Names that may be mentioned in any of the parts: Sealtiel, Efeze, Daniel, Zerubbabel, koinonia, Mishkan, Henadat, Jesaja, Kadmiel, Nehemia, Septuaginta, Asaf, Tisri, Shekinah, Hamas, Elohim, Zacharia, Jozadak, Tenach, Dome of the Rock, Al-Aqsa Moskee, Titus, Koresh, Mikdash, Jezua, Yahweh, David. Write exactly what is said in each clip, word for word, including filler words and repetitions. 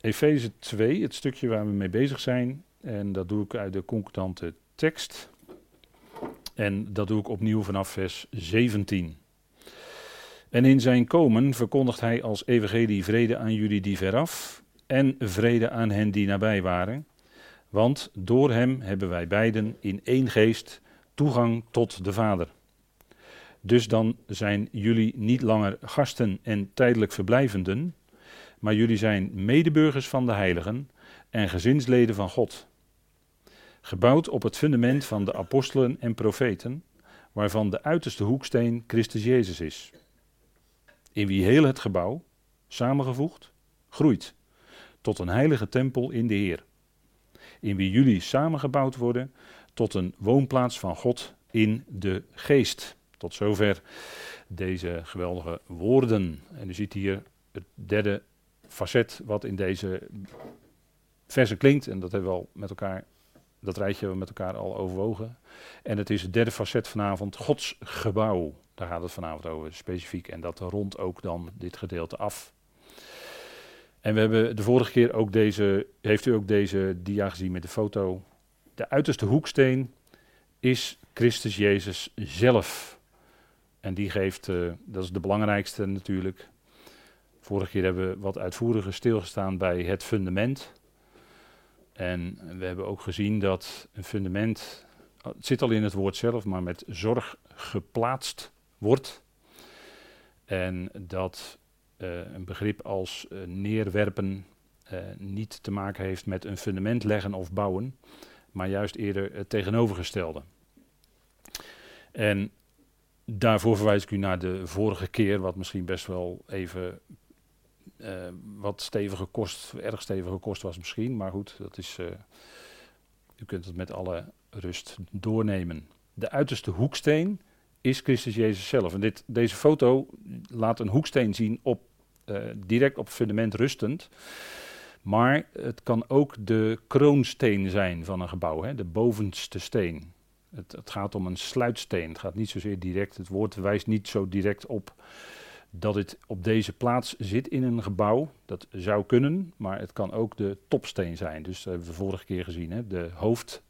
Efeze twee, het stukje waar we mee bezig zijn. En dat doe ik uit de concordante tekst. En dat doe ik opnieuw vanaf vers zeventien. En in zijn komen verkondigt hij als evangelie vrede aan jullie die veraf en vrede aan hen die nabij waren. Want door hem hebben wij beiden in één geest toegang tot de Vader. Dus dan zijn jullie niet langer gasten en tijdelijk verblijvenden, maar jullie zijn medeburgers van de heiligen en gezinsleden van God. Gebouwd op het fundament van de apostelen en profeten, waarvan de uiterste hoeksteen Christus Jezus is. In wie heel het gebouw, samengevoegd, groeit tot een heilige tempel in de Heer. In wie jullie samengebouwd worden tot een woonplaats van God in de geest. Tot zover deze geweldige woorden. En u ziet hier het derde facet wat in deze verse klinkt. En dat hebben we al met elkaar, dat rijtje hebben we met elkaar al overwogen. En het is het derde facet vanavond, Gods gebouw. Daar gaat het vanavond over, specifiek. En dat rondt ook dan dit gedeelte af. En we hebben de vorige keer ook deze, heeft u ook deze dia gezien met de foto. De uiterste hoeksteen is Christus Jezus zelf. En die geeft, uh, dat is de belangrijkste natuurlijk. Vorige keer hebben we wat uitvoeriger stilgestaan bij het fundament. En we hebben ook gezien dat een fundament, het zit al in het woord zelf, maar met zorg geplaatst wordt. En dat uh, een begrip als uh, neerwerpen uh, niet te maken heeft met een fundament leggen of bouwen, maar juist eerder het tegenovergestelde. En daarvoor verwijs ik u naar de vorige keer, wat misschien best wel even uh, wat stevige kost, erg stevige kost was misschien, maar goed, dat is, uh, u kunt het met alle rust doornemen. De uiterste hoeksteen is Christus Jezus zelf. En dit, deze foto laat een hoeksteen zien op, uh, direct op het fundament rustend. Maar het kan ook de kroonsteen zijn van een gebouw, hè, de bovenste steen. Het, het gaat om een sluitsteen. Het gaat niet zozeer direct, het woord wijst niet zo direct op dat het op deze plaats zit in een gebouw. Dat zou kunnen, maar het kan ook de topsteen zijn. Dus dat hebben we de vorige keer gezien, hè, de hoofd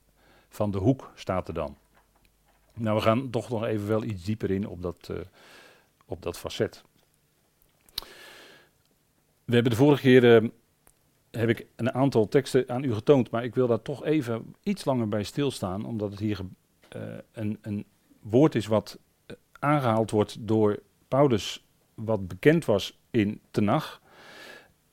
van de hoek staat er dan. Nou, we gaan toch nog even wel iets dieper in op dat, uh, op dat facet. We hebben de vorige keer uh, heb ik een aantal teksten aan u getoond, maar ik wil daar toch even iets langer bij stilstaan, omdat het hier uh, een, een woord is wat uh, aangehaald wordt door Paulus, wat bekend was in Tenach.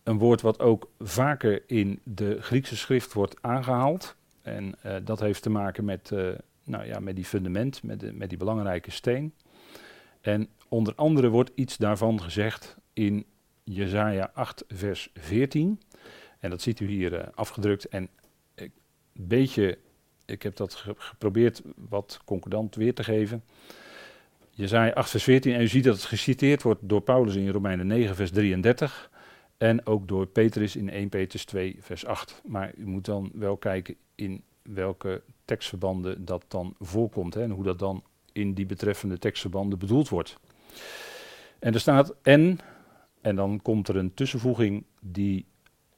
Een woord wat ook vaker in de Griekse schrift wordt aangehaald. En uh, dat heeft te maken met, uh, nou ja, met die fundament, met, de, met die belangrijke steen. En onder andere wordt iets daarvan gezegd in Jesaja acht vers veertien. En dat ziet u hier uh, afgedrukt. En een beetje, ik heb dat ge- geprobeerd wat concordant weer te geven. Jesaja acht vers veertien. En u ziet dat het geciteerd wordt door Paulus in Romeinen negen vers drieëndertig. En ook door Petrus in eerste Petrus twee vers acht. Maar u moet dan wel kijken in welke tekstverbanden dat dan voorkomt, hè, en hoe dat dan in die betreffende tekstverbanden bedoeld wordt. En er staat en, en dan komt er een tussenvoeging die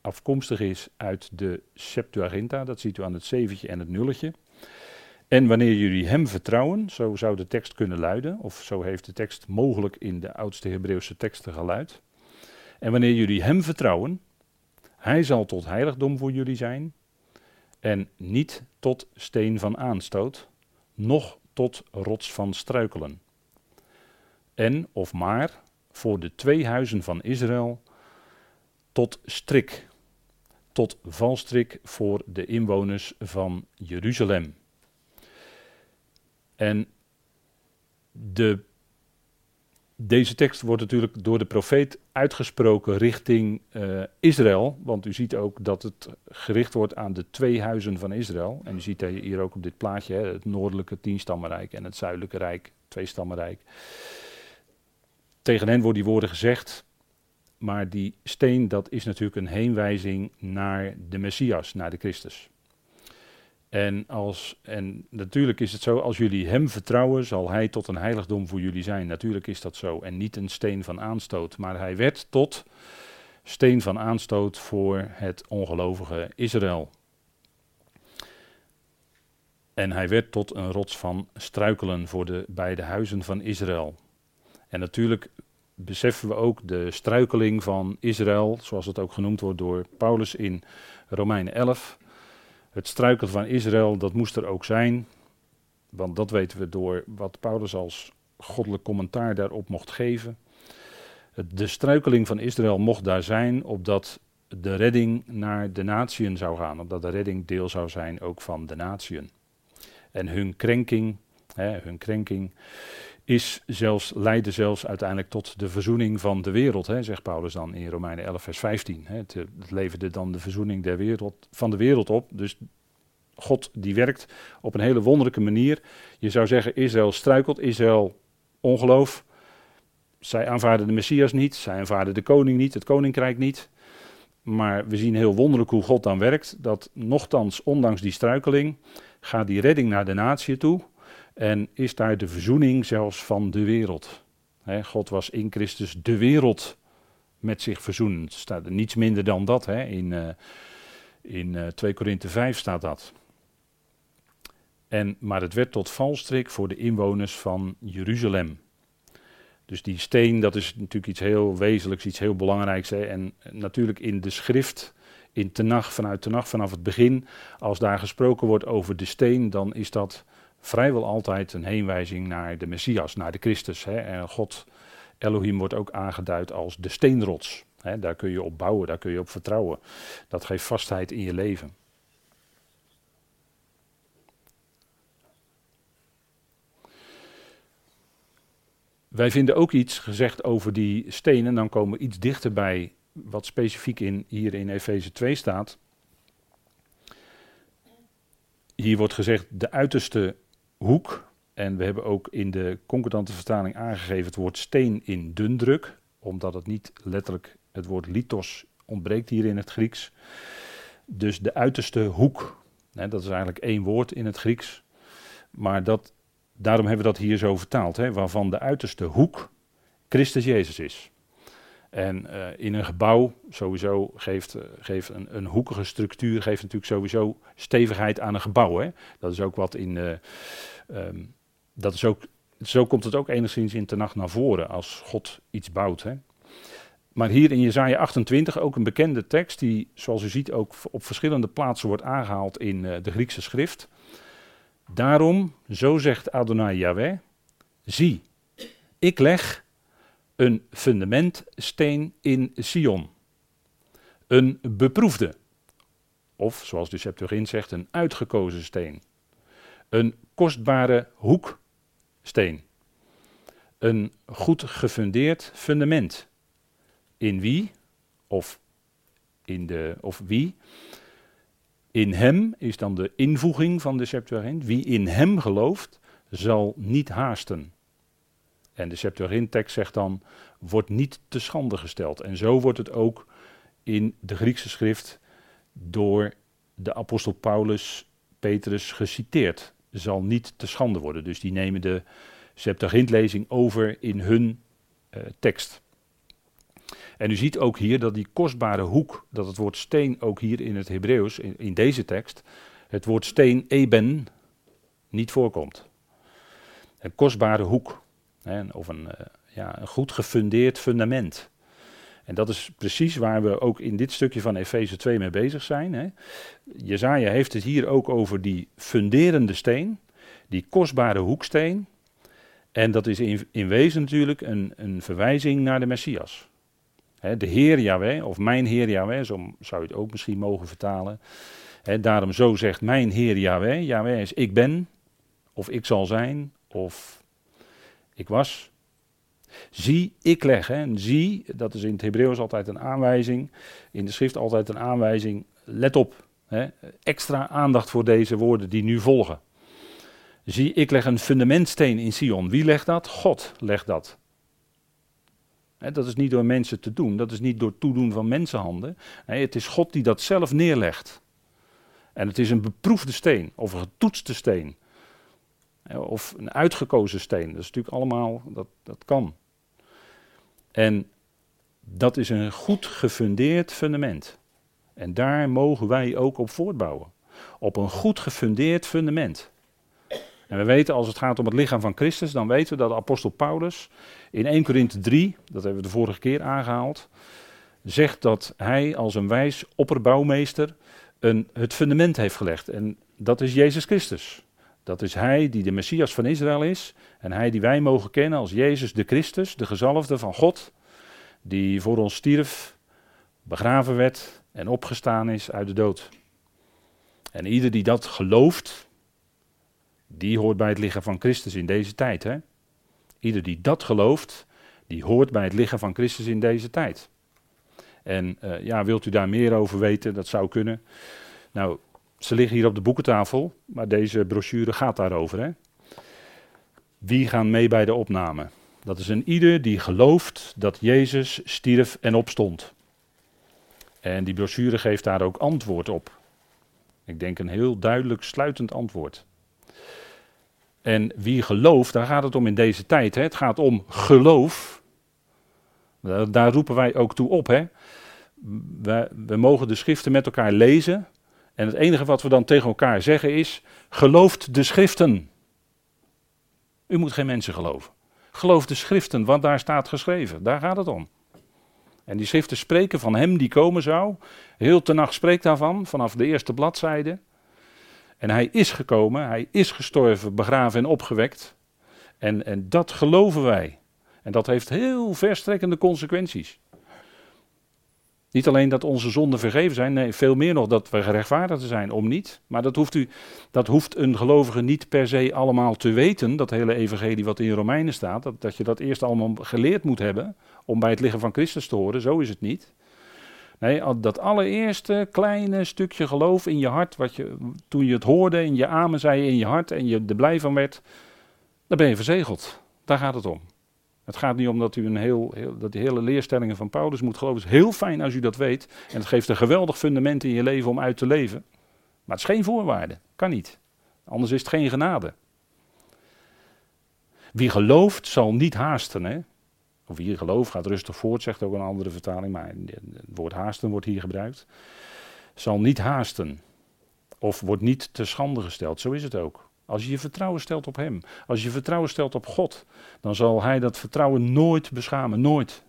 afkomstig is uit de Septuaginta, dat ziet u aan het zeventje en het nulletje. En wanneer jullie hem vertrouwen, zo zou de tekst kunnen luiden, of zo heeft de tekst mogelijk in de oudste Hebreeuwse teksten geluid. En wanneer jullie hem vertrouwen, hij zal tot heiligdom voor jullie zijn, en niet tot steen van aanstoot, noch tot rots van struikelen. En, of maar, voor de twee huizen van Israël, tot strik, tot valstrik voor de inwoners van Jeruzalem. En de, deze tekst wordt natuurlijk door de profeet uitgesproken richting uh, Israël, want u ziet ook dat het gericht wordt aan de twee huizen van Israël. En u ziet hier ook op dit plaatje, hè, het noordelijke tienstammenrijk en het zuidelijke rijk, tweestammenrijk. Tegen hen worden die woorden gezegd. Maar die steen, dat is natuurlijk een heenwijzing naar de Messias, naar de Christus. En, als, en natuurlijk is het zo, als jullie hem vertrouwen, zal hij tot een heiligdom voor jullie zijn. Natuurlijk is dat zo. En niet een steen van aanstoot, maar hij werd tot steen van aanstoot voor het ongelovige Israël. En hij werd tot een rots van struikelen voor de beide huizen van Israël. En natuurlijk beseffen we ook de struikeling van Israël, zoals het ook genoemd wordt door Paulus in Romeinen elf. Het struikelen van Israël, dat moest er ook zijn, want dat weten we door wat Paulus als goddelijk commentaar daarop mocht geven. De struikeling van Israël mocht daar zijn, opdat de redding naar de natieën zou gaan, opdat de redding deel zou zijn ook van de natieën. En hun krenking, hè, hun krenking is zelfs, leidde zelfs uiteindelijk tot de verzoening van de wereld, hè, zegt Paulus dan in Romeinen elf vers vijftien. Hè. Het, het leverde dan de verzoening der wereld, van de wereld op, dus God die werkt op een hele wonderlijke manier. Je zou zeggen, Israël struikelt, Israël ongeloof. Zij aanvaarden de Messias niet, zij aanvaarden de koning niet, het koninkrijk niet. Maar we zien heel wonderlijk hoe God dan werkt, dat nochtans, ondanks die struikeling, gaat die redding naar de natie toe en is daar de verzoening zelfs van de wereld. Hè, God was in Christus de wereld met zich verzoenend. Staat er niets minder dan dat, hè, in, uh, in uh, twee Korinthe vijf staat dat. En, maar het werd tot valstrik voor de inwoners van Jeruzalem. Dus die steen, dat is natuurlijk iets heel wezenlijks, iets heel belangrijks. Hè? En natuurlijk in de schrift, in Tenach, vanuit Tenach, vanaf het begin, als daar gesproken wordt over de steen, dan is dat vrijwel altijd een heenwijzing naar de Messias, naar de Christus. Hè? En God, Elohim, wordt ook aangeduid als de steenrots. Hè? Daar kun je op bouwen, daar kun je op vertrouwen. Dat geeft vastheid in je leven. Wij vinden ook iets gezegd over die stenen, dan komen we iets dichter bij wat specifiek in, hier in Efeze twee staat. Hier wordt gezegd de uiterste hoek, en we hebben ook in de concordante vertaling aangegeven het woord steen in dundruk, omdat het niet letterlijk, het woord lithos ontbreekt hier in het Grieks. Dus de uiterste hoek, hè, dat is eigenlijk één woord in het Grieks, maar dat... Daarom hebben we dat hier zo vertaald, hè, waarvan de uiterste hoek Christus Jezus is. En uh, in een gebouw sowieso geeft, geeft een, een hoekige structuur, geeft natuurlijk sowieso stevigheid aan een gebouw. Hè. Dat is ook wat in, uh, um, dat is ook, zo komt het ook enigszins in Tenach naar voren als God iets bouwt. Hè. Maar hier in Jesaja achtentwintig ook een bekende tekst die, zoals u ziet, ook op verschillende plaatsen wordt aangehaald in uh, de Griekse schrift. Daarom, zo zegt Adonai Yahweh, zie, ik leg een fundamentsteen in Sion. Een beproefde, of zoals de Septuagint zegt, een uitgekozen steen. Een kostbare hoeksteen. Een goed gefundeerd fundament. In wie, of in de, of wie... In hem is dan de invoeging van de Septuagint. Wie in hem gelooft, zal niet haasten. En de Septuagint-tekst zegt dan, wordt niet te schande gesteld. En zo wordt het ook in de Griekse schrift door de apostel Paulus, Petrus geciteerd. Zal niet te schande worden. Dus die nemen de Septuagint-lezing over in hun uh, tekst. En u ziet ook hier dat die kostbare hoek, dat het woord steen ook hier in het Hebreeuws, in, in deze tekst, het woord steen, eben, niet voorkomt. Een kostbare hoek, hè, of een, uh, ja, een goed gefundeerd fundament. En dat is precies waar we ook in dit stukje van Efeze twee mee bezig zijn. Hè. Jesaja heeft het hier ook over die funderende steen, die kostbare hoeksteen. En dat is in, in wezen natuurlijk een, een verwijzing naar de Messias. He, de Heer Yahweh, of mijn Heer Yahweh, zo zou je het ook misschien mogen vertalen. He, daarom zo zegt mijn Heer Yahweh. Yahweh is ik ben, of ik zal zijn, of ik was. Zie, ik leg. He, en zie, dat is in het Hebreeuws altijd een aanwijzing. In de schrift altijd een aanwijzing. Let op. He, extra aandacht voor deze woorden die nu volgen. Zie, ik leg een fundamentsteen in Sion. Wie legt dat? God legt dat. He, dat is niet door mensen te doen, dat is niet door toedoen van mensenhanden. Nee, het is God die dat zelf neerlegt. En het is een beproefde steen, of een getoetste steen. He, of een uitgekozen steen, dat is natuurlijk allemaal, dat, dat kan. En Dat is een goed gefundeerd fundament. En daar mogen wij ook op voortbouwen. Op een goed gefundeerd fundament. En we weten, als het gaat om het lichaam van Christus, dan weten we dat de apostel Paulus in Eerste Korinthe drie, dat hebben we de vorige keer aangehaald, zegt dat hij als een wijs opperbouwmeester een, het fundament heeft gelegd. En dat is Jezus Christus. Dat is hij die de Messias van Israël is en hij die wij mogen kennen als Jezus de Christus, de gezalfde van God, die voor ons stierf, begraven werd en opgestaan is uit de dood. En ieder die dat gelooft, die hoort bij het lichaam van Christus in deze tijd. Hè? Ieder die dat gelooft, die hoort bij het lichaam van Christus in deze tijd. En uh, ja, wilt u daar meer over weten? Dat zou kunnen. Nou, ze liggen hier op de boekentafel, maar deze brochure gaat daarover. Hè? Wie gaan mee bij de opname? Dat is een ieder die gelooft dat Jezus stierf en opstond. En die brochure geeft daar ook antwoord op. Ik denk een heel duidelijk sluitend antwoord. En wie gelooft, daar gaat het om in deze tijd. Hè? Het gaat om geloof. Daar, daar roepen wij ook toe op. Hè? We, we mogen de schriften met elkaar lezen. En het enige wat we dan tegen elkaar zeggen is, gelooft de schriften. U moet geen mensen geloven. Geloof de schriften, want daar staat geschreven. Daar gaat het om. En die schriften spreken van hem die komen zou. Heel tenacht spreekt daarvan, vanaf de eerste bladzijde. En hij is gekomen, hij is gestorven, begraven en opgewekt. En, en dat geloven wij. En dat heeft heel verstrekkende consequenties. Niet alleen dat onze zonden vergeven zijn, nee, veel meer nog dat we gerechtvaardigd zijn om niet. Maar dat hoeft, u, dat hoeft een gelovige niet per se allemaal te weten, dat hele evangelie wat in Romeinen staat, dat, dat je dat eerst allemaal geleerd moet hebben om bij het lichaam van Christus te horen, zo is het niet. Nee, dat allereerste kleine stukje geloof in je hart, wat je, toen je het hoorde en je amen zei in je hart en je er blij van werd, daar ben je verzegeld. Daar gaat het om. Het gaat niet om dat u een heel, heel, dat die hele leerstellingen van Paulus moet geloven. Het is heel fijn als u dat weet. En het geeft een geweldig fundament in je leven om uit te leven. Maar het is geen voorwaarde. Kan niet. Anders is het geen genade. Wie gelooft zal niet haasten. Hè? Of wie gelooft gaat rustig voort, zegt ook een andere vertaling. Maar het woord haasten wordt hier gebruikt. Zal niet haasten. Of wordt niet te schande gesteld. Zo is het ook. Als je je vertrouwen stelt op hem, als je vertrouwen stelt op God, dan zal hij dat vertrouwen nooit beschamen, nooit.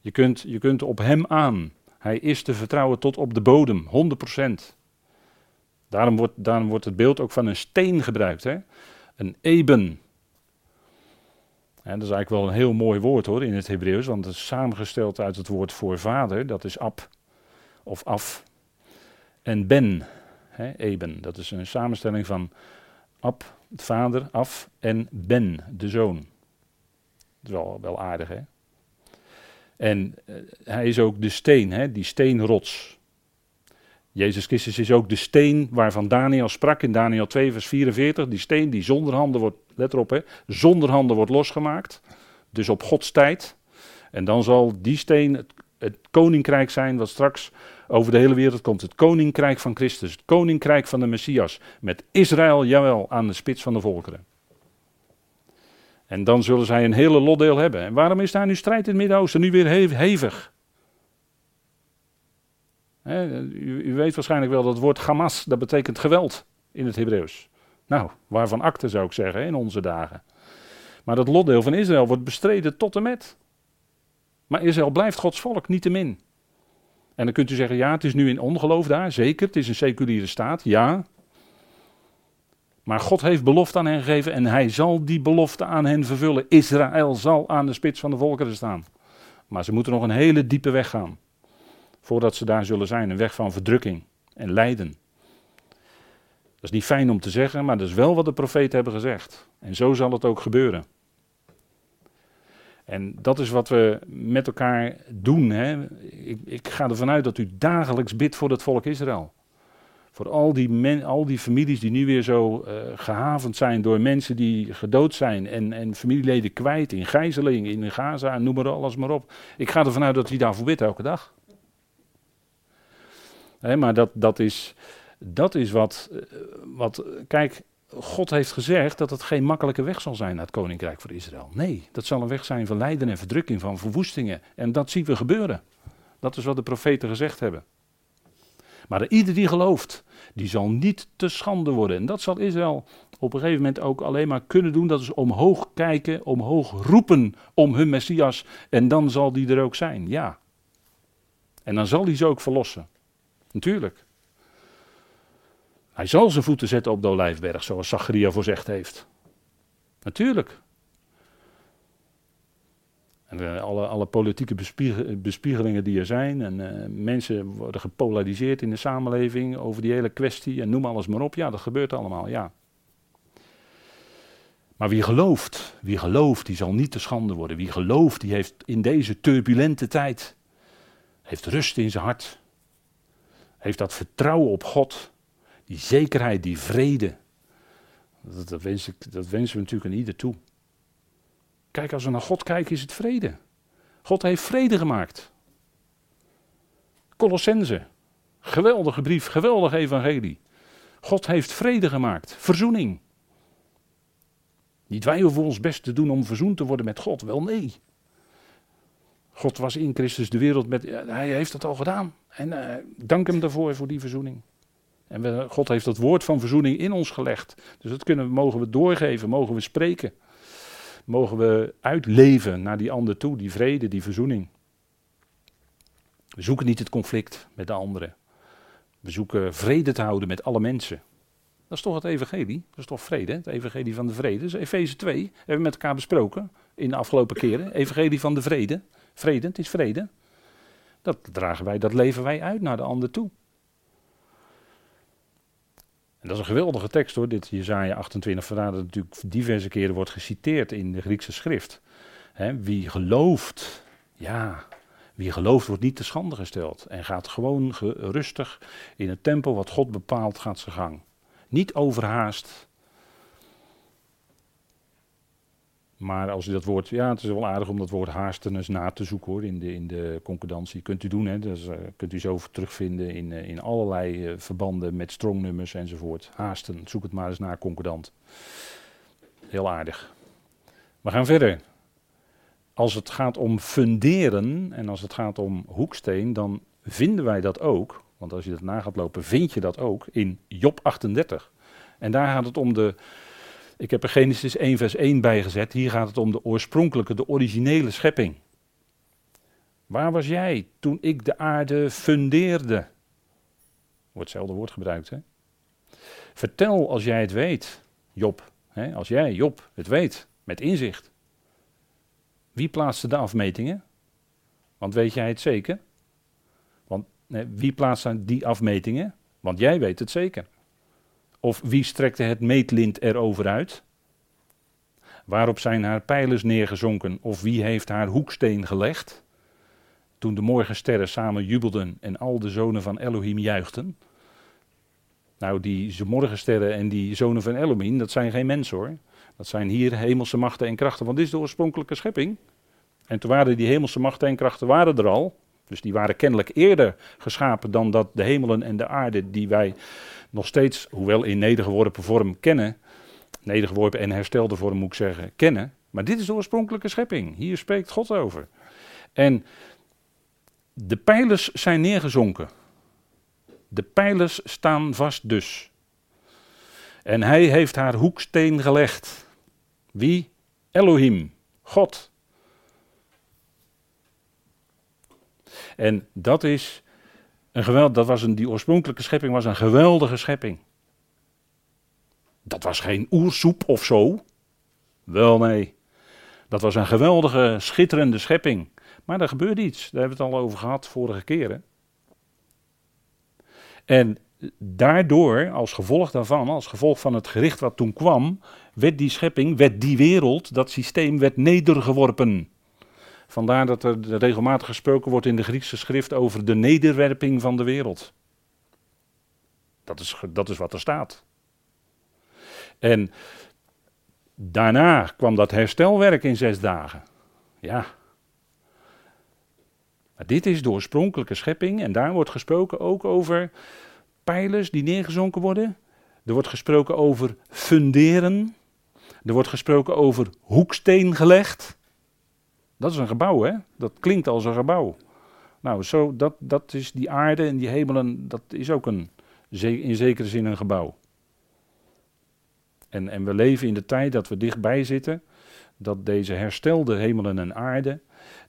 Je kunt, je kunt op hem aan. Hij is te vertrouwen tot op de bodem, honderd procent. Daarom wordt, daarom wordt het beeld ook van een steen gebruikt, hè? Een eben. En dat is eigenlijk wel een heel mooi woord hoor in het Hebreeuws, want het is samengesteld uit het woord voor vader, dat is ab of af, en ben. He, eben, dat is een samenstelling van ab, het vader, af, en ben, de zoon. Dat is wel, wel aardig, hè? En uh, hij is ook de steen, hè? Die steenrots. Jezus Christus is ook de steen waarvan Daniel sprak in Daniel twee vers vierenveertig. Die steen die zonder handen wordt, let erop, hè, zonder handen wordt losgemaakt. Dus op Gods tijd. En dan zal die steen het, het koninkrijk zijn wat straks over de hele wereld komt, het koninkrijk van Christus, het koninkrijk van de Messias, met Israël, jawel, aan de spits van de volkeren. En dan zullen zij een hele lotdeel hebben. En waarom is daar nu strijd in het Midden-Oosten nu weer he- hevig? He, u, u weet waarschijnlijk wel dat woord Hamas, dat betekent geweld in het Hebreeuws. Nou, waarvan akte zou ik zeggen in onze dagen. Maar dat lotdeel van Israël wordt bestreden tot en met. Maar Israël blijft Gods volk niettemin. En dan kunt u zeggen, ja, het is nu in ongeloof daar, zeker, het is een seculiere staat, ja. Maar God heeft belofte aan hen gegeven en hij zal die belofte aan hen vervullen. Israël zal aan de spits van de volkeren staan. Maar ze moeten nog een hele diepe weg gaan, voordat ze daar zullen zijn, een weg van verdrukking en lijden. Dat is niet fijn om te zeggen, maar dat is wel wat de profeten hebben gezegd. En zo zal het ook gebeuren. En dat is wat we met elkaar doen. Hè. Ik, ik ga ervan uit dat u dagelijks bidt voor het volk Israël. Voor al die, men, al die families die nu weer zo uh, gehavend zijn door mensen die gedood zijn. En, en familieleden kwijt in gijzeling, in Gaza, noem maar alles maar op. Ik ga ervan uit dat u daarvoor bidt elke dag. Hè, maar dat, dat, is, dat is wat, wat... Kijk, God heeft gezegd dat het geen makkelijke weg zal zijn naar het koninkrijk voor Israël. Nee, dat zal een weg zijn van lijden en verdrukking, van verwoestingen. En dat zien we gebeuren. Dat is wat de profeten gezegd hebben. Maar ieder die gelooft, die zal niet te schande worden. En dat zal Israël op een gegeven moment ook alleen maar kunnen doen. Dat is omhoog kijken, omhoog roepen om hun Messias. En dan zal die er ook zijn, ja. En dan zal hij ze ook verlossen. Natuurlijk. Hij zal zijn voeten zetten op de Olijfberg, zoals Zacharia voorzegd heeft. Natuurlijk. En alle, alle politieke bespiegelingen die er zijn. En uh, mensen worden gepolariseerd in de samenleving over die hele kwestie. En noem alles maar op. Ja, dat gebeurt allemaal, ja. Maar wie gelooft, wie gelooft, die zal niet te schande worden. Wie gelooft, die heeft in deze turbulente tijd, heeft rust in zijn hart. Heeft dat vertrouwen op God. Die zekerheid, die vrede. Dat, dat, wens ik, dat wensen we natuurlijk aan ieder toe. Kijk, als we naar God kijken, is het vrede. God heeft vrede gemaakt. Kolossenzen. Geweldige brief, geweldige evangelie. God heeft vrede gemaakt. Verzoening. Niet wij hoeven ons best te doen om verzoend te worden met God. Wel nee. God was in Christus de wereld met... Hij heeft dat al gedaan. En uh, dank hem daarvoor, voor die verzoening. En we, God heeft dat woord van verzoening in ons gelegd. Dus dat kunnen, mogen we doorgeven, mogen we spreken. Mogen we uitleven naar die ander toe, die vrede, die verzoening. We zoeken niet het conflict met de anderen. We zoeken vrede te houden met alle mensen. Dat is toch het evangelie? Dat is toch vrede, hè? Het evangelie van de vrede. Dus Efeze twee, hebben we met elkaar besproken in de afgelopen keren. Evangelie van de vrede. Vrede, het is vrede. Dat dragen wij, dat leven wij uit naar de ander toe. En dat is een geweldige tekst hoor, dit Jesaja achtentwintig, vandaar dat natuurlijk diverse keren wordt geciteerd in de Griekse schrift. Hè, wie gelooft, ja, wie gelooft wordt niet te schande gesteld en gaat gewoon ge- rustig in het tempo wat God bepaalt gaat zijn gang. Niet overhaast, maar als u dat woord, ja het is wel aardig om dat woord haasten eens na te zoeken hoor, in de, in de concordantie. Kunt u doen, hè, dat is, uh, kunt u zo terugvinden in, uh, in allerlei uh, verbanden met strongnummers enzovoort. Haasten, zoek het maar eens na, concordant. Heel aardig. We gaan verder. Als het gaat om funderen en als het gaat om hoeksteen, dan vinden wij dat ook, want als je dat na gaat lopen, vind je dat ook in Job achtendertig. En daar gaat het om de... Ik heb er Genesis één vers één bij gezet. Hier gaat het om de oorspronkelijke, de originele schepping. Waar was jij toen ik de aarde fundeerde? Wordt hetzelfde woord gebruikt, hè? Vertel als jij het weet, Job. Hè? Als jij, Job, het weet, met inzicht. Wie plaatste de afmetingen? Want weet jij het zeker? Want nee, wie plaatste die afmetingen? Want jij weet het zeker. Of wie strekte het meetlint erover uit? Waarop zijn haar pijlers neergezonken? Of wie heeft haar hoeksteen gelegd? Toen de morgensterren samen jubelden en al de zonen van Elohim juichten. Nou, die morgensterren en die zonen van Elohim, dat zijn geen mensen hoor. Dat zijn hier hemelse machten en krachten, want dit is de oorspronkelijke schepping. En toen waren die hemelse machten en krachten waren er al. Dus die waren kennelijk eerder geschapen dan dat de hemelen en de aarde die wij nog steeds, hoewel in nedergeworpen vorm kennen, nedergeworpen en herstelde vorm moet ik zeggen, kennen. Maar dit is de oorspronkelijke schepping, hier spreekt God over. En de pijlers zijn neergezonken. De pijlers staan vast dus. En hij heeft haar hoeksteen gelegd. Wie? Elohim, God. En dat is een geweld, dat was een, die oorspronkelijke schepping was een geweldige schepping. Dat was geen oersoep of zo. Wel nee. Dat was een geweldige, schitterende schepping. Maar daar gebeurde iets. Daar hebben we het al over gehad vorige keren. En daardoor, als gevolg daarvan, als gevolg van het gericht wat toen kwam, werd die schepping, werd die wereld, dat systeem werd nedergeworpen. Vandaar dat er regelmatig gesproken wordt in de Griekse schrift over de nederwerping van de wereld. Dat is, dat is wat er staat. En daarna kwam dat herstelwerk in zes dagen. Ja. Maar dit is de oorspronkelijke schepping en daar wordt gesproken ook over pijlers die neergezonken worden. Er wordt gesproken over funderen. Er wordt gesproken over hoeksteen gelegd. Dat is een gebouw, hè? Dat klinkt als een gebouw. Nou, zo, dat, dat is die aarde en die hemelen, dat is ook een, in zekere zin een gebouw. En, en we leven in de tijd dat we dichtbij zitten, dat deze herstelde hemelen en aarde,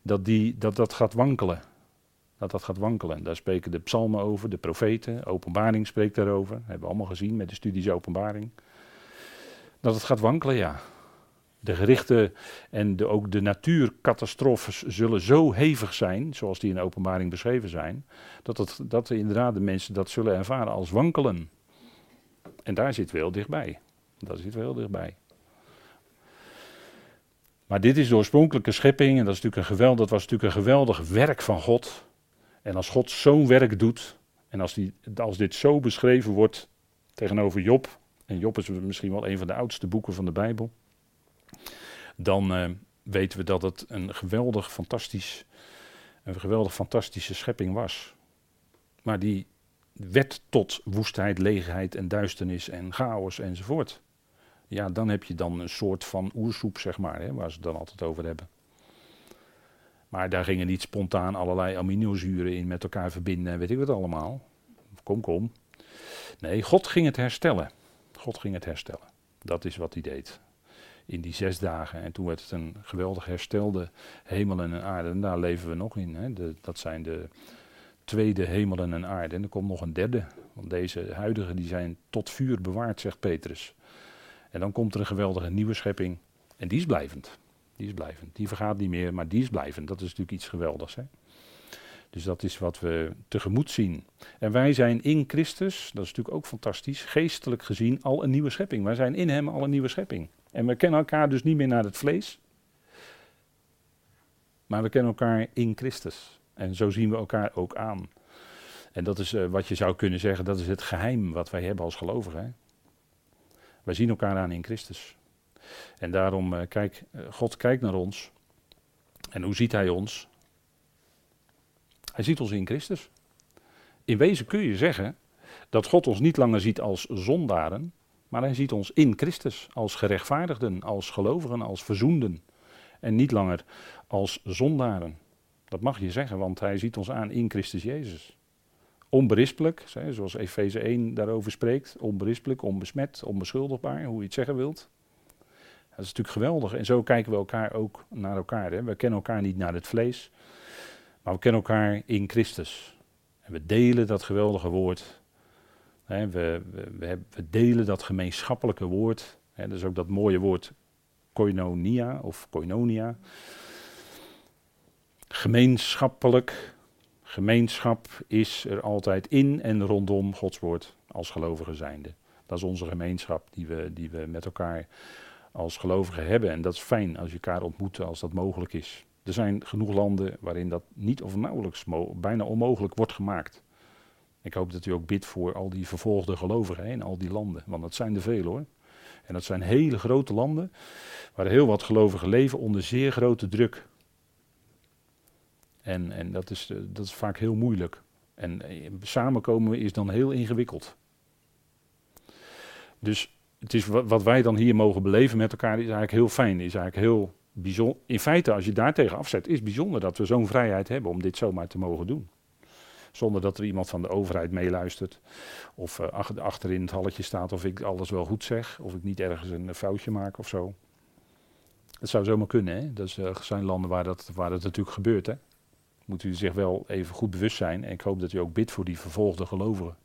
dat die, dat, dat gaat wankelen. Dat dat gaat wankelen. Daar spreken de psalmen over, de profeten, Openbaring spreekt daarover. Dat hebben we allemaal gezien met de studies Openbaring. Dat het gaat wankelen, ja. De gerichten en de, ook de natuurcatastrofes zullen zo hevig zijn, zoals die in de Openbaring beschreven zijn, dat, het, dat inderdaad de mensen dat zullen ervaren als wankelen. En daar zitten we heel dichtbij. Daar zitten we heel dichtbij. Maar dit is de oorspronkelijke schepping en dat, is natuurlijk een geweld, dat was natuurlijk een geweldig werk van God. En als God zo'n werk doet, en als, die, als dit zo beschreven wordt tegenover Job, en Job is misschien wel een van de oudste boeken van de Bijbel, dan uh, weten we dat het een geweldig, fantastisch, een geweldig fantastische schepping was. Maar die werd tot woestheid, leegheid en duisternis en chaos enzovoort. Ja, dan heb je dan een soort van oersoep, zeg maar, hè, waar ze het dan altijd over hebben. Maar daar gingen niet spontaan allerlei aminozuren in met elkaar verbinden en weet ik wat allemaal. Kom, kom. Nee, God ging het herstellen. God ging het herstellen. Dat is wat hij deed. In die zes dagen. En toen werd het een geweldig herstelde hemel en aarde. En daar leven we nog in. Hè. De, dat zijn de tweede hemel en aarde. En er komt nog een derde. Want deze huidige die zijn tot vuur bewaard, zegt Petrus. En dan komt er een geweldige nieuwe schepping. En die is blijvend. Die is blijvend. Die vergaat niet meer, maar die is blijvend. Dat is natuurlijk iets geweldigs. Hè? Dus dat is wat we tegemoet zien. En wij zijn in Christus, dat is natuurlijk ook fantastisch, geestelijk gezien al een nieuwe schepping. Wij zijn in hem al een nieuwe schepping. En we kennen elkaar dus niet meer naar het vlees. Maar we kennen elkaar in Christus. En zo zien we elkaar ook aan. En dat is uh, wat je zou kunnen zeggen, dat is het geheim wat wij hebben als gelovigen. Hè? Wij zien elkaar aan in Christus. En daarom, uh, kijk, uh, God kijkt naar ons. En hoe ziet hij ons? Hij ziet ons in Christus. In wezen kun je zeggen dat God ons niet langer ziet als zondaren, maar hij ziet ons in Christus als gerechtvaardigden, als gelovigen, als verzoenden. En niet langer als zondaren. Dat mag je zeggen, want hij ziet ons aan in Christus Jezus. Onberispelijk, zoals Efeze één daarover spreekt, onberispelijk, onbesmet, onbeschuldigbaar, hoe je het zeggen wilt. Dat is natuurlijk geweldig. En zo kijken we elkaar ook naar elkaar. Hè. We kennen elkaar niet naar het vlees, maar we kennen elkaar in Christus. En we delen dat geweldige woord. He, we, we, we delen dat gemeenschappelijke woord. He, dat is ook dat mooie woord koinonia of koinonia. Gemeenschappelijk. Gemeenschap is er altijd in en rondom Gods woord als gelovigen zijnde. Dat is onze gemeenschap die we, die we met elkaar als gelovigen hebben. En dat is fijn als je elkaar ontmoet als dat mogelijk is. Er zijn genoeg landen waarin dat niet of nauwelijks mo- bijna onmogelijk wordt gemaakt. Ik hoop dat u ook bidt voor al die vervolgde gelovigen in al die landen. Want dat zijn er veel hoor. En dat zijn hele grote landen waar heel wat gelovigen leven onder zeer grote druk. En, en dat, is, dat is vaak heel moeilijk. En samenkomen is dan heel ingewikkeld. Dus het is wat, wat wij dan hier mogen beleven met elkaar is eigenlijk heel fijn. Is eigenlijk heel bijzonder. In feite, als je daartegen afzet, is het bijzonder dat we zo'n vrijheid hebben om dit zomaar te mogen doen. Zonder dat er iemand van de overheid meeluistert. Of uh, ach- achterin het halletje staat of ik alles wel goed zeg. Of ik niet ergens een foutje maak of zo. Dat zou zomaar kunnen. Hè? Dat uh, zijn landen waar dat, waar dat natuurlijk gebeurt. Hè? Moet u zich wel even goed bewust zijn. En ik hoop dat u ook bidt voor die vervolgde gelovigen.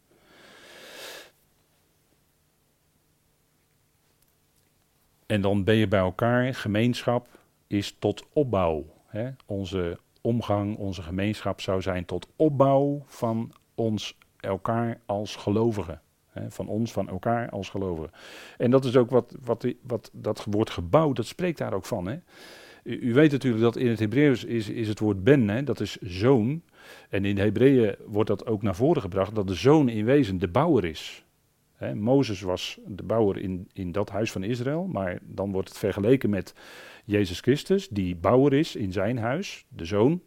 En dan ben je bij elkaar. Gemeenschap is tot opbouw. Hè? Onze omgang, onze gemeenschap zou zijn tot opbouw van ons elkaar als gelovigen. He, van ons, van elkaar als gelovigen. En dat is ook wat, wat, wat dat woord gebouw, dat spreekt daar ook van. He. U, u weet natuurlijk dat in het Hebreeuws is, is het woord ben, he, dat is zoon. En in de Hebreeën wordt dat ook naar voren gebracht, dat de zoon in wezen de bouwer is. He, Mozes was de bouwer in, in dat huis van Israël, maar dan wordt het vergeleken met Jezus Christus, die bouwer is in zijn huis, de zoon.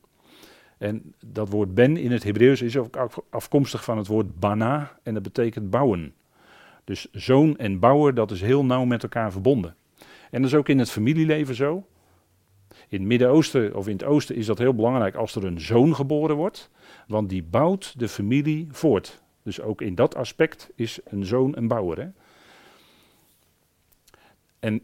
En dat woord ben in het Hebreeuws is ook afkomstig van het woord bana en dat betekent bouwen. Dus zoon en bouwer, dat is heel nauw met elkaar verbonden. En dat is ook in het familieleven zo. In het Midden-Oosten of in het Oosten is dat heel belangrijk als er een zoon geboren wordt. Want die bouwt de familie voort. Dus ook in dat aspect is een zoon een bouwer. Hè? En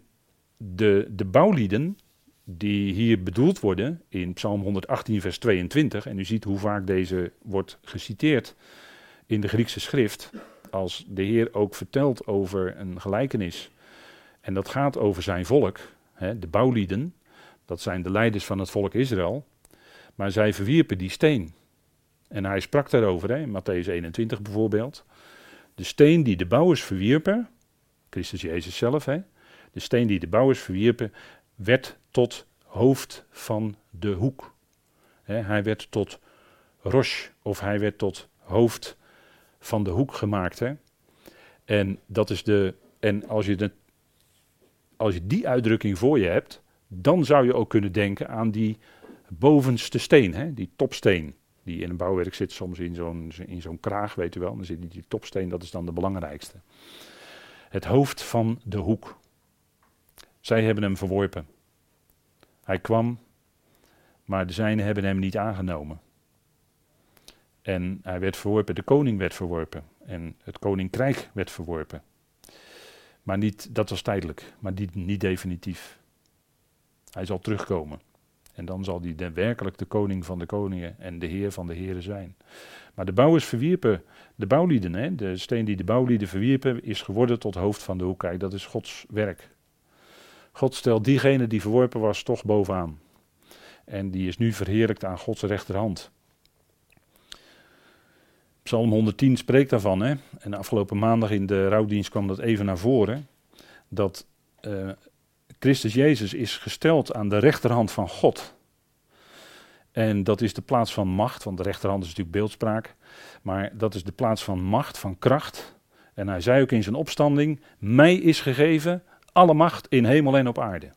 de, de bouwlieden die hier bedoeld worden in Psalm honderdachttien vers tweeëntwintig. En u ziet hoe vaak deze wordt geciteerd in de Griekse schrift. Als de Heer ook vertelt over een gelijkenis. En dat gaat over zijn volk, hè, de bouwlieden. Dat zijn de leiders van het volk Israël. Maar zij verwierpen die steen. En hij sprak daarover, hè, in Mattheüs eenentwintig bijvoorbeeld. De steen die de bouwers verwierpen, Christus Jezus zelf, hè, de steen die de bouwers verwierpen, werd tot hoofd van de hoek. Hè, hij werd tot rosh, of hij werd tot hoofd van de hoek gemaakt. Hè. En, dat is de, en als, je de, als je die uitdrukking voor je hebt, dan zou je ook kunnen denken aan die bovenste steen, hè, die topsteen. Die in een bouwwerk zit soms in zo'n, in zo'n kraag, weet u wel. Dan zit die, die topsteen, dat is dan de belangrijkste. Het hoofd van de hoek. Zij hebben hem verworpen. Hij kwam, maar de zijnen hebben hem niet aangenomen. En hij werd verworpen, de koning werd verworpen. En het koninkrijk werd verworpen. Maar niet, dat was tijdelijk, maar niet, niet definitief. Hij zal terugkomen. En dan zal hij de, werkelijk de koning van de koningen en de heer van de heren zijn. Maar de bouwers verwierpen, de bouwlieden, hè, de steen die de bouwlieden verwierpen, is geworden tot hoofd van de hoek. Kijk, dat is Gods werk. God stelt diegene die verworpen was toch bovenaan. En die is nu verheerlijkt aan Gods rechterhand. Psalm honderdtien spreekt daarvan. Hè? En afgelopen maandag in de rouwdienst kwam dat even naar voren. Dat uh, Christus Jezus is gesteld aan de rechterhand van God. En dat is de plaats van macht. Want de rechterhand is natuurlijk beeldspraak. Maar dat is de plaats van macht, van kracht. En hij zei ook in zijn opstanding. Mij is gegeven alle macht in hemel en op aarde.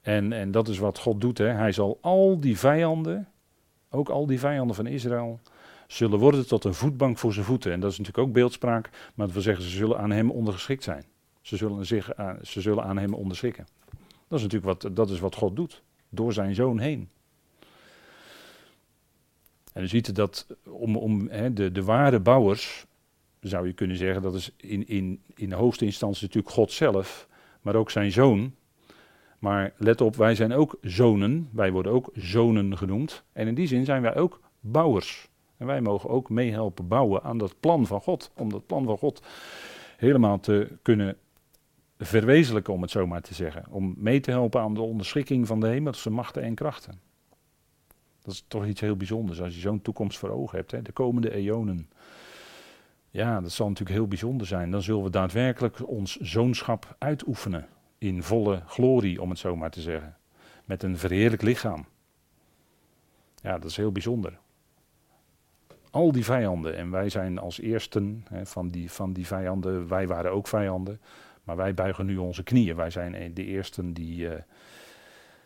En, en dat is wat God doet. Hè? Hij zal al die vijanden, ook al die vijanden van Israël, zullen worden tot een voetbank voor zijn voeten. En dat is natuurlijk ook beeldspraak, maar dat wil zeggen, ze zullen aan hem ondergeschikt zijn. Ze zullen, zich, uh, ze zullen aan hem onderschikken. Dat is natuurlijk wat, dat is wat God doet, door zijn zoon heen. En u ziet dat om, om hè, de, de ware bouwers, zou je kunnen zeggen, dat is in, in, in de hoogste instantie natuurlijk God zelf, maar ook zijn zoon. Maar let op, wij zijn ook zonen, wij worden ook zonen genoemd. En in die zin zijn wij ook bouwers. En wij mogen ook meehelpen bouwen aan dat plan van God. Om dat plan van God helemaal te kunnen verwezenlijken, om het zo maar te zeggen. Om mee te helpen aan de onderschikking van de hemelse machten en krachten. Dat is toch iets heel bijzonders als je zo'n toekomst voor ogen hebt, hè? De komende eonen. Ja, dat zal natuurlijk heel bijzonder zijn. Dan zullen we daadwerkelijk ons zoonschap uitoefenen. In volle glorie, om het zo maar te zeggen. Met een verheerlijk lichaam. Ja, dat is heel bijzonder. Al die vijanden, en wij zijn als eersten hè, van, die, van die vijanden, wij waren ook vijanden, maar wij buigen nu onze knieën. Wij zijn de eersten die uh,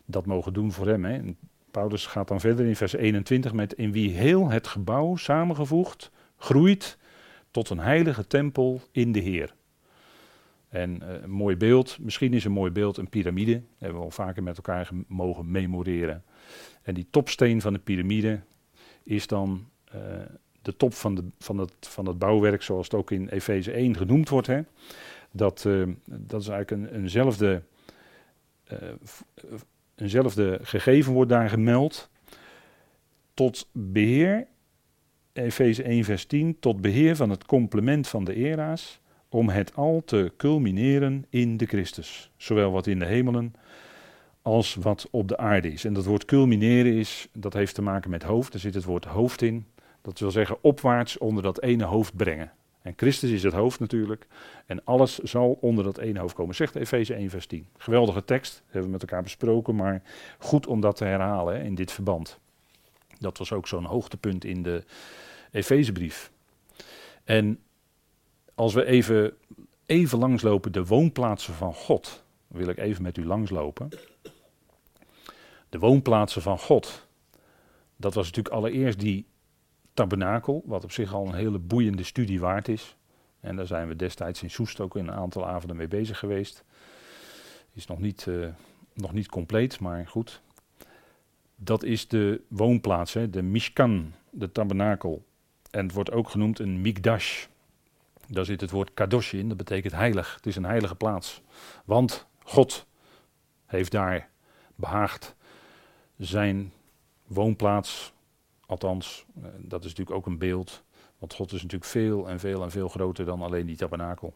dat mogen doen voor hem. Hè. En Paulus gaat dan verder in vers eenentwintig met, in wie heel het gebouw samengevoegd groeit tot een heilige tempel in de Heer. En uh, een mooi beeld, misschien is een mooi beeld een piramide. Dat hebben we al vaker met elkaar gem- mogen memoreren. En die topsteen van de piramide is dan uh, de top van, de, van, het, van het bouwwerk, zoals het ook in Efeze één genoemd wordt. Hè. Dat, uh, dat is eigenlijk een, eenzelfde, uh, v- eenzelfde gegeven wordt daar gemeld. Tot beheer, Efeze één vers tien, tot beheer van het complement van de era's, om het al te culmineren in de Christus. Zowel wat in de hemelen als wat op de aarde is. En dat woord culmineren is, dat heeft te maken met hoofd. Er zit het woord hoofd in. Dat wil zeggen opwaarts onder dat ene hoofd brengen. En Christus is het hoofd natuurlijk. En alles zal onder dat ene hoofd komen, zegt Efeze één vers tien. Geweldige tekst, dat hebben we met elkaar besproken. Maar goed om dat te herhalen hè, in dit verband. Dat was ook zo'n hoogtepunt in de Efezebrief. En als we even, even langslopen de woonplaatsen van God, wil ik even met u langslopen. De woonplaatsen van God, dat was natuurlijk allereerst die tabernakel, wat op zich al een hele boeiende studie waard is. En daar zijn we destijds in Soest ook in een aantal avonden mee bezig geweest. Is nog niet, uh, nog niet compleet, maar goed. Dat is de woonplaats, hè, de Mishkan, de tabernakel. En het wordt ook genoemd een Mikdash. Daar zit het woord kadosh in, dat betekent heilig. Het is een heilige plaats. Want God heeft daar behaagd zijn woonplaats. Althans, uh, dat is natuurlijk ook een beeld. Want God is natuurlijk veel en veel en veel groter dan alleen die tabernakel.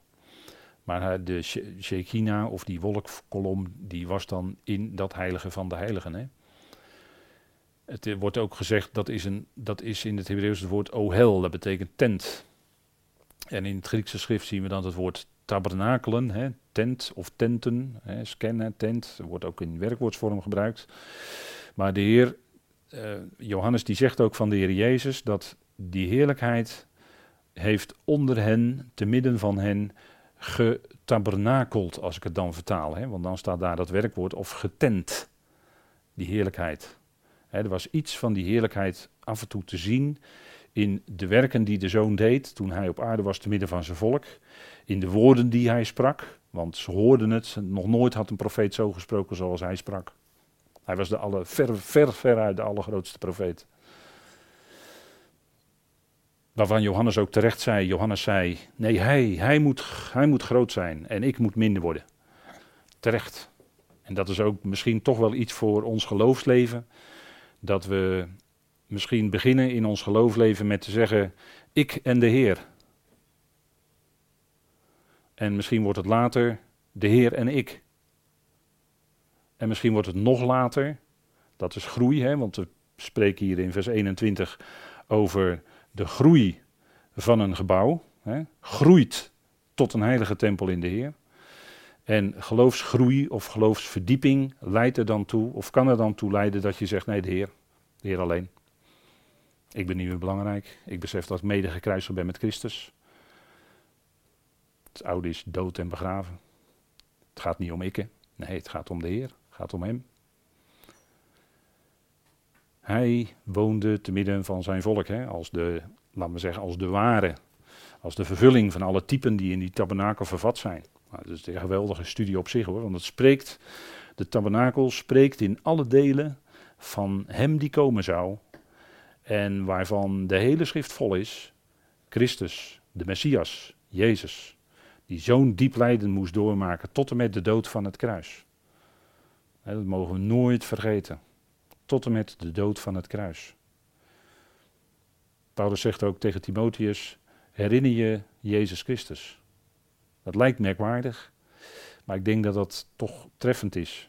Maar de Shekinah of die wolkkolom, die was dan in dat heilige van de heiligen. Hè? Het wordt ook gezegd, dat is, een, dat is in het Hebreeuws het woord ohel, dat betekent tent. En in het Griekse schrift zien we dan het woord tabernakelen, hè? Tent of tenten, hè? Scannen, tent, dat wordt ook in werkwoordsvorm gebruikt. Maar de Heer, uh, Johannes die zegt ook van de Heer Jezus, dat die heerlijkheid heeft onder hen, te midden van hen, getabernakeld, als ik het dan vertaal. Hè? Want dan staat daar dat werkwoord, of getent, die heerlijkheid. Hè, er was iets van die heerlijkheid af en toe te zien in de werken die de Zoon deed toen hij op aarde was te midden van zijn volk. In de woorden die hij sprak, want ze hoorden het. Nog nooit had een profeet zo gesproken zoals hij sprak. Hij was de aller, ver, ver, veruit de allergrootste profeet. Waarvan Johannes ook terecht zei, Johannes zei, nee, hij, hij, moet, hij moet groot zijn en ik moet minder worden. Terecht. En dat is ook misschien toch wel iets voor ons geloofsleven. Dat we misschien beginnen in ons geloofsleven met te zeggen, ik en de Heer. En misschien wordt het later, de Heer en ik. En misschien wordt het nog later, dat is groei, hè, want we spreken hier in vers eenentwintig over de groei van een gebouw, hè, groeit tot een heilige tempel in de Heer. En geloofsgroei of geloofsverdieping leidt er dan toe, of kan er dan toe leiden dat je zegt, nee, de Heer, de Heer alleen. Ik ben niet meer belangrijk, ik besef dat ik mede gekruisigd ben met Christus. Het oude is dood en begraven. Het gaat niet om ik, hè. Nee, het gaat om de Heer, het gaat om Hem. Hij woonde te midden van zijn volk, hè, als de, laten we zeggen, als de ware, als de vervulling van alle typen die in die tabernakel vervat zijn. Nou, dat is een geweldige studie op zich hoor, want het spreekt, de tabernakel spreekt in alle delen van hem die komen zou en waarvan de hele schrift vol is, Christus, de Messias, Jezus, die zo'n diep lijden moest doormaken tot en met de dood van het kruis. Hè, dat mogen we nooit vergeten. Tot en met de dood van het kruis. Paulus zegt ook tegen Timotheus, herinner je Jezus Christus. Dat lijkt merkwaardig, maar ik denk dat dat toch treffend is.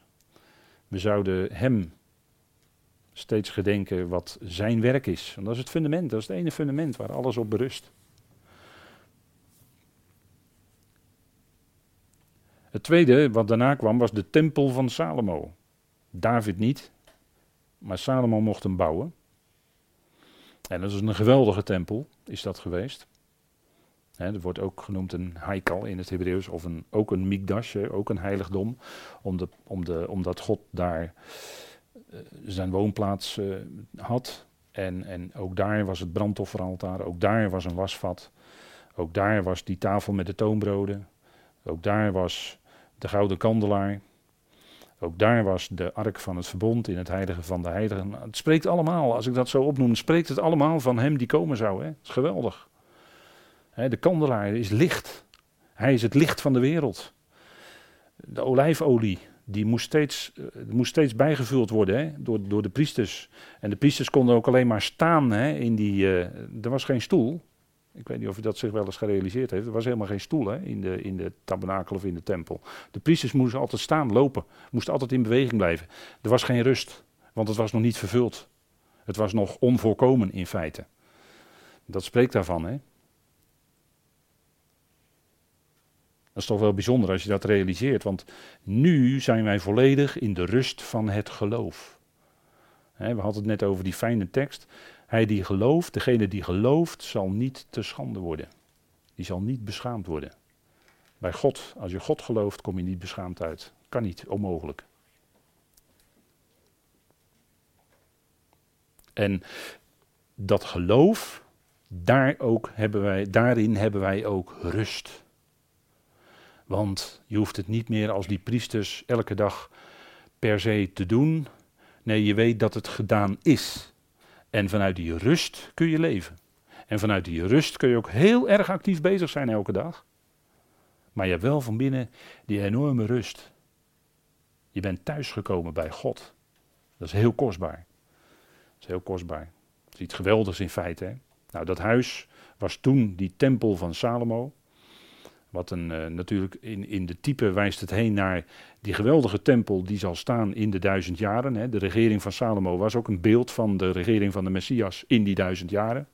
We zouden hem steeds gedenken wat zijn werk is. Want dat is het fundament, dat is het ene fundament waar alles op berust. Het tweede wat daarna kwam was de tempel van Salomo. David niet. Maar Salomo mocht hem bouwen. En dat is een geweldige tempel, is dat geweest. Hè, dat wordt ook genoemd een haikal in het Hebreeuws, of een, ook een mikdash, ook een heiligdom. Om de, om de, omdat God daar uh, zijn woonplaats uh, had. En, en ook daar was het brandofferaltaar, ook daar was een wasvat. Ook daar was die tafel met de toonbroden. Ook daar was de gouden kandelaar. Ook daar was de ark van het verbond in het heilige van de heiligen. Het spreekt allemaal, als ik dat zo opnoem, spreekt het allemaal van hem die komen zou. Hè? Het is geweldig. Hè, de kandelaar is licht. Hij is het licht van de wereld. De olijfolie, die moest steeds, uh, moest steeds bijgevuld worden hè? Door, door de priesters. En de priesters konden ook alleen maar staan hè? In die... Uh, er was geen stoel. Ik weet niet of u dat zich wel eens gerealiseerd heeft. Er was helemaal geen stoel hè, in de, in de tabernakel of in de tempel. De priesters moesten altijd staan, lopen. Moesten altijd in beweging blijven. Er was geen rust, want het was nog niet vervuld. Het was nog onvolkomen in feite. Dat spreekt daarvan. Hè. Dat is toch wel bijzonder als je dat realiseert. Want nu zijn wij volledig in de rust van het geloof. Hè, we hadden het net over die fijne tekst. Hij die gelooft, degene die gelooft, zal niet te schande worden. Die zal niet beschaamd worden. Bij God, als je God gelooft, kom je niet beschaamd uit. Kan niet, onmogelijk. En dat geloof, Daar ook hebben wij, daarin hebben wij ook rust. Want je hoeft het niet meer als die priesters elke dag per se te doen. Nee, je weet dat het gedaan is. En vanuit die rust kun je leven. En vanuit die rust kun je ook heel erg actief bezig zijn elke dag. Maar je hebt wel van binnen die enorme rust. Je bent thuisgekomen bij God. Dat is heel kostbaar. Dat is heel kostbaar. Dat is iets geweldigs in feite. Hè? Nou, dat huis was toen die tempel van Salomo. Wat een, uh, natuurlijk in, in de type wijst het heen naar die geweldige tempel die zal staan in de duizend jaren. Hè. De regering van Salomo was ook een beeld van de regering van de Messias in die duizend jaren.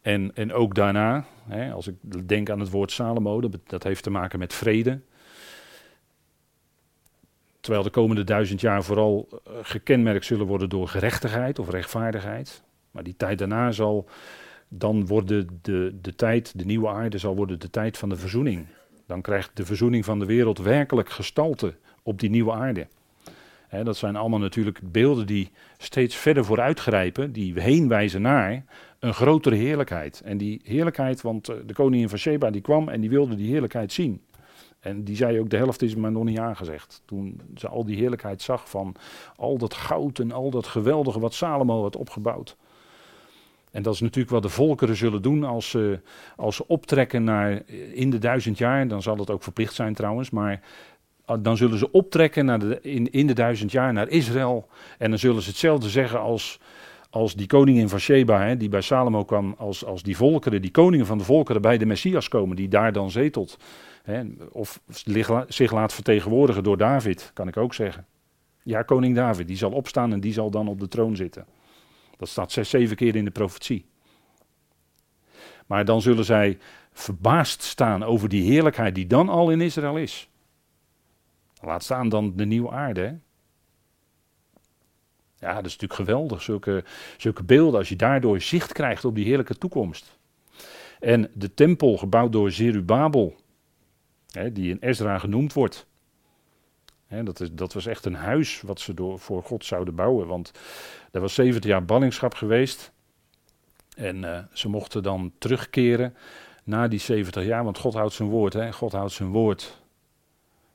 En, en ook daarna, hè, als ik denk aan het woord Salomo, dat, dat heeft te maken met vrede. Terwijl de komende duizend jaar vooral uh, gekenmerkt zullen worden door gerechtigheid of rechtvaardigheid. Maar die tijd daarna zal... Dan wordt de, de, de tijd, de nieuwe aarde zal worden de tijd van de verzoening. Dan krijgt de verzoening van de wereld werkelijk gestalte op die nieuwe aarde. Hè, dat zijn allemaal natuurlijk beelden die steeds verder vooruitgrijpen, die heen wijzen naar een grotere heerlijkheid. En die heerlijkheid, want de koningin van Sheba die kwam en die wilde die heerlijkheid zien. En die zei ook, de helft is maar nog niet aangezegd. Toen ze al die heerlijkheid zag van al dat goud en al dat geweldige wat Salomo had opgebouwd. En dat is natuurlijk wat de volkeren zullen doen als ze, als ze optrekken naar in de duizend jaar. Dan zal dat ook verplicht zijn trouwens, maar dan zullen ze optrekken naar de, in, in de duizend jaar naar Israël. En dan zullen ze hetzelfde zeggen als, als die koningin van Sheba, hè, die bij Salomo kwam, als, als die volkeren, die koningen van de volkeren bij de Messias komen, die daar dan zetelt. Hè, of zich laat vertegenwoordigen door David, kan ik ook zeggen. Ja, koning David, die zal opstaan en die zal dan op de troon zitten. Dat staat zes, zeven keer in de profetie. Maar dan zullen zij verbaasd staan over die heerlijkheid die dan al in Israël is. Laat staan dan de nieuwe aarde. Hè? Ja, dat is natuurlijk geweldig. Zulke, zulke beelden, als je daardoor zicht krijgt op die heerlijke toekomst. En de tempel gebouwd door Zerubbabel, hè, die in Ezra genoemd wordt. He, dat, is, dat was echt een huis wat ze door, voor God zouden bouwen, want er was zeventig jaar ballingschap geweest en uh, ze mochten dan terugkeren na die zeventig jaar, want God houdt zijn woord, hè? God houdt zijn woord.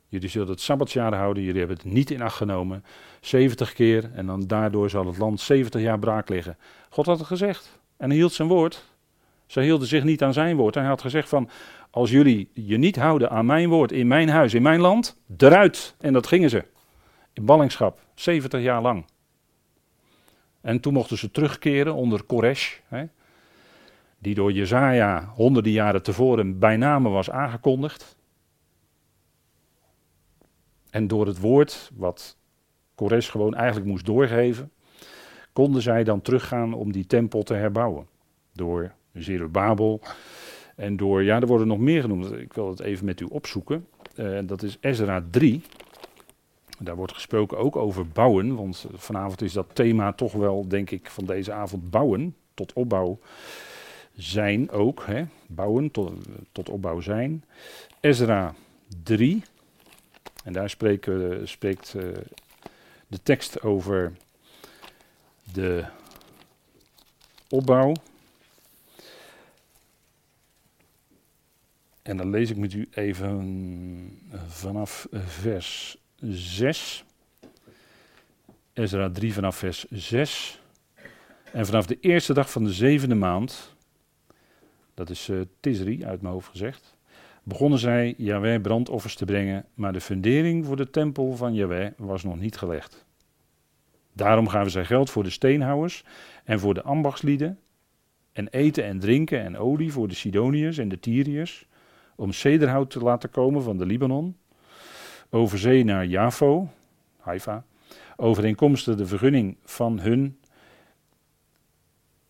Jullie zullen het Sabbatsjaar houden, jullie hebben het niet in acht genomen, zeventig keer en dan daardoor zal het land zeventig jaar braak liggen. God had het gezegd en hij hield zijn woord. Ze hielden zich niet aan zijn woord. Hij had gezegd van, als jullie je niet houden aan mijn woord, in mijn huis, in mijn land, eruit. En dat gingen ze. In ballingschap, zeventig jaar lang. En toen mochten ze terugkeren onder Koresh, hè, die door Jezaja honderden jaren tevoren bij name was aangekondigd. En door het woord, wat Koresh gewoon eigenlijk moest doorgeven, konden zij dan teruggaan om die tempel te herbouwen. Door Zerubbabel. En door, ja, er worden nog meer genoemd. Ik wil het even met u opzoeken. Uh, dat is Ezra drie. Daar wordt gesproken ook over bouwen. Want vanavond is dat thema toch wel, denk ik, van deze avond bouwen. Tot opbouw zijn ook. Hè? Bouwen tot, tot opbouw zijn. Ezra drie. En daar spreekt, uh, spreekt uh, de tekst over de opbouw. En dan lees ik met u even vanaf vers zes. Ezra drie vanaf vers zes. En vanaf de eerste dag van de zevende maand, dat is uh, Tisri uit mijn hoofd gezegd, begonnen zij Jahweh brandoffers te brengen, maar de fundering voor de tempel van Jahweh was nog niet gelegd. Daarom gaven zij geld voor de steenhouwers en voor de ambachtslieden, en eten en drinken en olie voor de Sidoniërs en de Tyriërs, om cederhout te laten komen van de Libanon, over zee naar Javo, Haifa, overeenkomstig de vergunning van hun,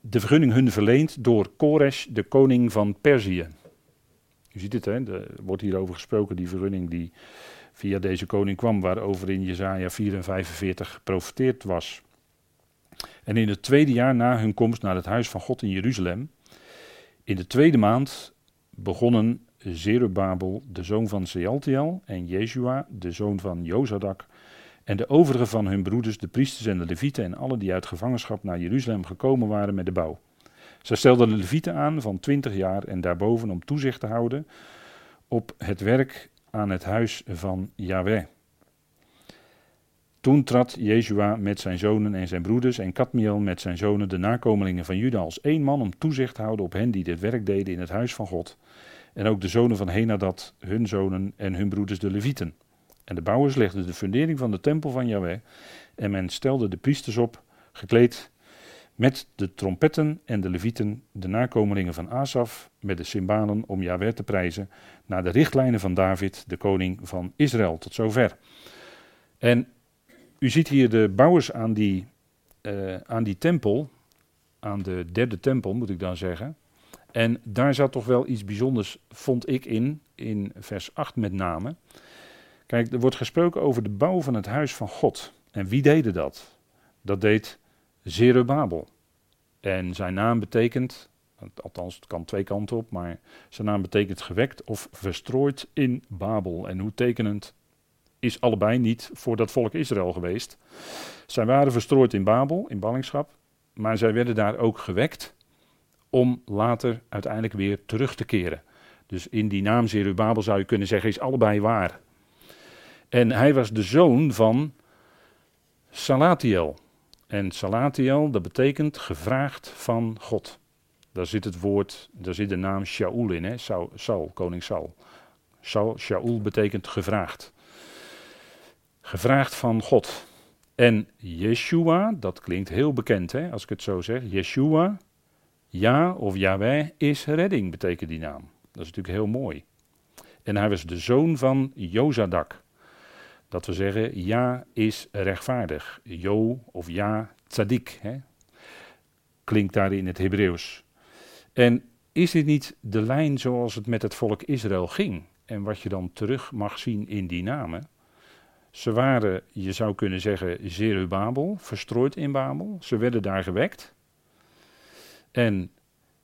de vergunning hun verleend door Koresh, de koning van Perzië. U ziet het, hè? Er wordt hierover gesproken, die vergunning die via deze koning kwam, waarover in Jesaja vier en vijfenveertig geprofeteerd was. En in het tweede jaar na hun komst naar het huis van God in Jeruzalem, in de tweede maand begonnen Zerubbabel, de zoon van Sealtiel, en Jezua, de zoon van Jozadak, en de overige van hun broeders, de priesters en de levieten en alle die uit gevangenschap naar Jeruzalem gekomen waren met de bouw. Zij stelden de levieten aan van twintig jaar en daarboven om toezicht te houden op het werk aan het huis van Yahweh. Toen trad Jezua met zijn zonen en zijn broeders en Kadmiel met zijn zonen de nakomelingen van Juda als één man om toezicht te houden op hen die dit werk deden in het huis van God. En ook de zonen van Henadat, hun zonen en hun broeders de levieten. En de bouwers legden de fundering van de tempel van Yahweh en men stelde de priesters op, gekleed met de trompetten en de levieten, de nakomelingen van Asaf, met de cymbalen om Yahweh te prijzen, naar de richtlijnen van David, de koning van Israël, tot zover. En u ziet hier de bouwers aan die, uh, aan die tempel, aan de derde tempel moet ik dan zeggen. En daar zat toch wel iets bijzonders, vond ik in, in vers acht met name. Kijk, er wordt gesproken over de bouw van het huis van God. En wie deden dat? Dat deed Zerubbabel. En zijn naam betekent, althans het kan twee kanten op, maar zijn naam betekent gewekt of verstrooid in Babel. En hoe tekenend is allebei niet voor dat volk Israël geweest. Zij waren verstrooid in Babel, in ballingschap, maar zij werden daar ook gewekt om later uiteindelijk weer terug te keren. Dus in die naam Zerubbabel zou je kunnen zeggen, is allebei waar. En hij was de zoon van Sealtiel. En Sealtiel, dat betekent gevraagd van God. Daar zit het woord, daar zit de naam Shaul in, hè? Saul, Saul, koning Saul. Saul, Shaul betekent gevraagd. Gevraagd van God. En Jeshua, dat klinkt heel bekend, hè? Als ik het zo zeg. Jeshua, ja of Yahweh is redding, betekent die naam. Dat is natuurlijk heel mooi. En hij was de zoon van Jozadak. Dat we zeggen, ja is rechtvaardig. Jo of ja, tzadik. Hè? Klinkt daar in het Hebreeuws. En is dit niet de lijn zoals het met het volk Israël ging? En wat je dan terug mag zien in die namen. Ze waren, je zou kunnen zeggen, Zerubbabel, verstrooid in Babel. Ze werden daar gewekt. En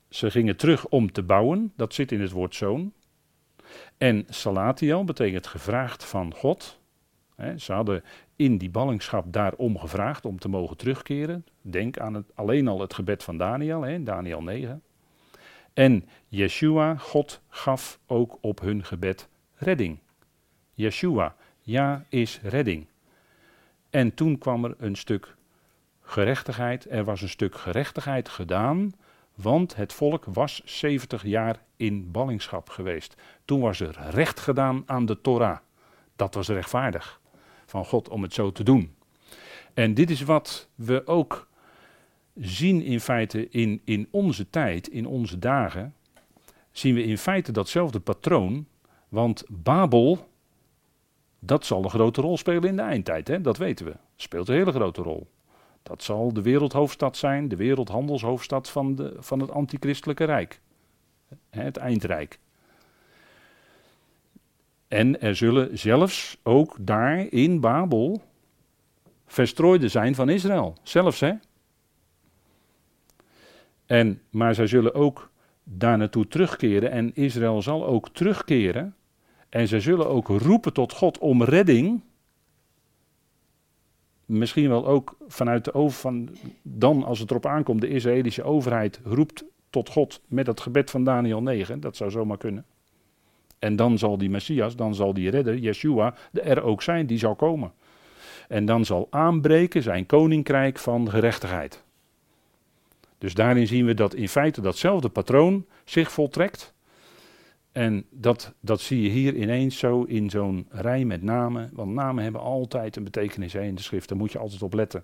ze gingen terug om te bouwen. Dat zit in het woord zoon. En Sealtiel betekent gevraagd van God. He, ze hadden in die ballingschap daarom gevraagd om te mogen terugkeren. Denk aan het, alleen al het gebed van Daniel, he, Daniel negen. En Jeshua, God gaf ook op hun gebed redding. Jeshua, ja is redding. En toen kwam er een stuk gerechtigheid. Er was een stuk gerechtigheid gedaan, want het volk was zeventig jaar in ballingschap geweest. Toen was er recht gedaan aan de Torah. Dat was rechtvaardig van God om het zo te doen. En dit is wat we ook zien in feite in, in onze tijd, in onze dagen, zien we in feite datzelfde patroon, want Babel, dat zal een grote rol spelen in de eindtijd, hè? Dat weten we. Speelt een hele grote rol. Dat zal de wereldhoofdstad zijn, de wereldhandelshoofdstad van, de, van het antichristelijke rijk, het eindrijk. En er zullen zelfs ook daar in Babel verstrooiden zijn van Israël. Zelfs, hè. En, maar zij zullen ook daar naartoe terugkeren. En Israël zal ook terugkeren. En zij zullen ook roepen tot God om redding. Misschien wel ook vanuit de over van dan, als het erop aankomt, de Israëlische overheid roept tot God met het gebed van Daniel negen. Dat zou zomaar kunnen. En dan zal die Messias, dan zal die redder, Yeshua, er ook zijn, die zal komen. En dan zal aanbreken zijn koninkrijk van gerechtigheid. Dus daarin zien we dat in feite datzelfde patroon zich voltrekt. En dat, dat zie je hier ineens zo in zo'n rij met namen. Want namen hebben altijd een betekenis, hè, in de schrift, daar moet je altijd op letten.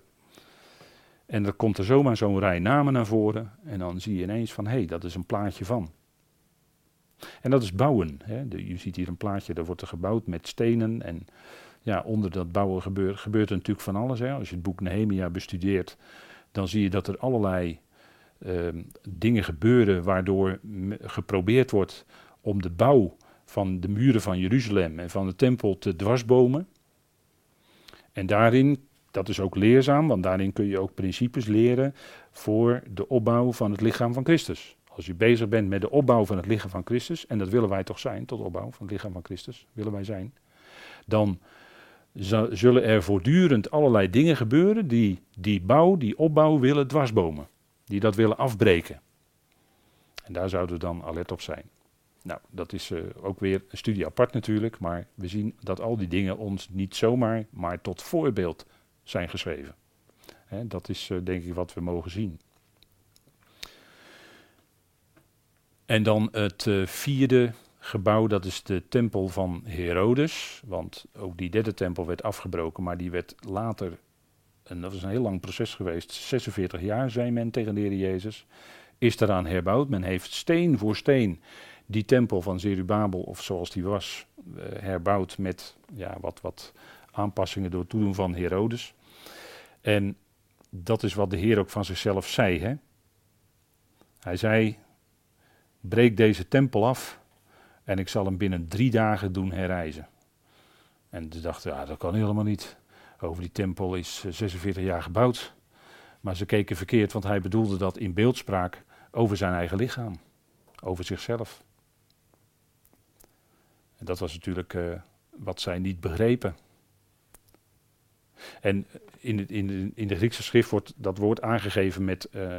En dan komt er zomaar zo'n rij namen naar voren. En dan zie je ineens van, hé, hey, dat is een plaatje van. En dat is bouwen. Hè. De, je ziet hier een plaatje, daar wordt er gebouwd met stenen. En ja, onder dat bouwen gebeurt, gebeurt er natuurlijk van alles. Hè. Als je het boek Nehemia bestudeert, dan zie je dat er allerlei uh, dingen gebeuren waardoor geprobeerd wordt om de bouw van de muren van Jeruzalem en van de tempel te dwarsbomen. En daarin, dat is ook leerzaam, want daarin kun je ook principes leren voor de opbouw van het lichaam van Christus. Als je bezig bent met de opbouw van het lichaam van Christus, en dat willen wij toch zijn, tot opbouw van het lichaam van Christus, willen wij zijn, dan zullen er voortdurend allerlei dingen gebeuren die die bouw, die opbouw willen dwarsbomen, die dat willen afbreken. En daar zouden we dan alert op zijn. Nou, dat is uh, ook weer een studie apart natuurlijk, maar we zien dat al die dingen ons niet zomaar, maar tot voorbeeld zijn geschreven. Hè, dat is uh, denk ik wat we mogen zien. En dan het uh, vierde gebouw, dat is de tempel van Herodes. Want ook die derde tempel werd afgebroken, maar die werd later, en dat is een heel lang proces geweest, zesenveertig jaar zei men tegen de Heer Jezus, is daaraan herbouwd. Men heeft steen voor steen die tempel van Zerubbabel, of zoals die was, uh, herbouwd met ja, wat, wat aanpassingen door toedoen van Herodes. En dat is wat de Heer ook van zichzelf zei. Hè? Hij zei, breek deze tempel af en ik zal hem binnen drie dagen doen herrijzen. En ze dachten, ja, dat kan helemaal niet. Over die tempel is uh, zesenveertig jaar gebouwd. Maar ze keken verkeerd, want hij bedoelde dat in beeldspraak over zijn eigen lichaam. Over zichzelf. En dat was natuurlijk uh, wat zij niet begrepen. En in de, in de, in de Griekse schrift wordt dat woord aangegeven met... Uh,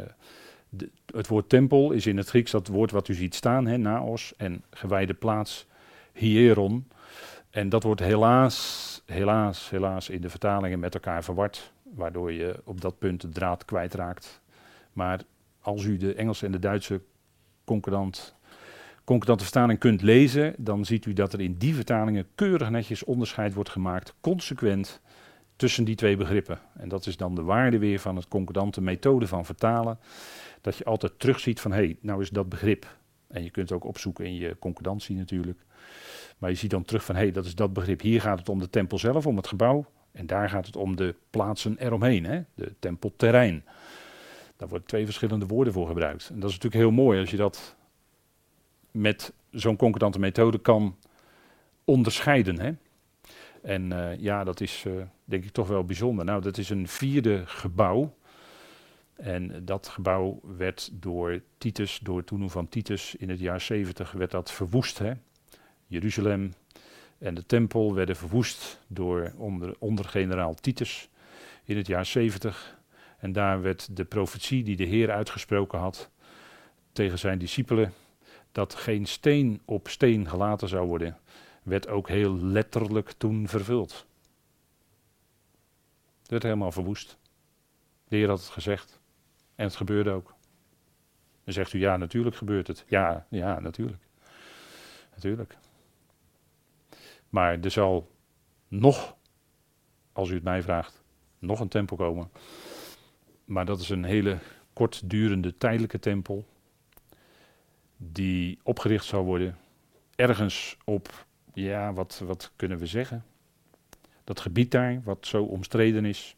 de, het woord tempel is in het Grieks dat woord wat u ziet staan, hè, naos, en gewijde plaats, hieron. En dat wordt helaas, helaas, helaas in de vertalingen met elkaar verward, waardoor je op dat punt de draad kwijtraakt. Maar als u de Engelse en de Duitse concordant, concordante vertaling kunt lezen, dan ziet u dat er in die vertalingen keurig netjes onderscheid wordt gemaakt, consequent, tussen die twee begrippen. En dat is dan de waarde weer van het concordante methode van vertalen, dat je altijd terugziet van, hé, hey, nou is dat begrip. En je kunt het ook opzoeken in je concordantie natuurlijk. Maar je ziet dan terug van, hé, hey, dat is dat begrip. Hier gaat het om de tempel zelf, om het gebouw. En daar gaat het om de plaatsen eromheen, hè? De tempelterrein. Daar worden twee verschillende woorden voor gebruikt. En dat is natuurlijk heel mooi als je dat met zo'n concordante methode kan onderscheiden. Hè? En uh, ja, dat is uh, denk ik toch wel bijzonder. Nou, dat is een vierde gebouw. En dat gebouw werd door Titus, door het toenoem van Titus in het jaar zeventig, werd dat verwoest. Hè? Jeruzalem en de tempel werden verwoest door onder, onder generaal Titus in het jaar zeventig. En daar werd de profetie die de Heer uitgesproken had tegen zijn discipelen, dat geen steen op steen gelaten zou worden, werd ook heel letterlijk toen vervuld. Het werd helemaal verwoest. De Heer had het gezegd. En het gebeurde ook. Dan zegt u, ja, natuurlijk gebeurt het. Ja, ja, natuurlijk. Natuurlijk. Maar er zal nog, als u het mij vraagt, nog een tempel komen. Maar dat is een hele kortdurende tijdelijke tempel. Die opgericht zal worden ergens op, ja, wat, wat kunnen we zeggen? Dat gebied daar, wat zo omstreden is.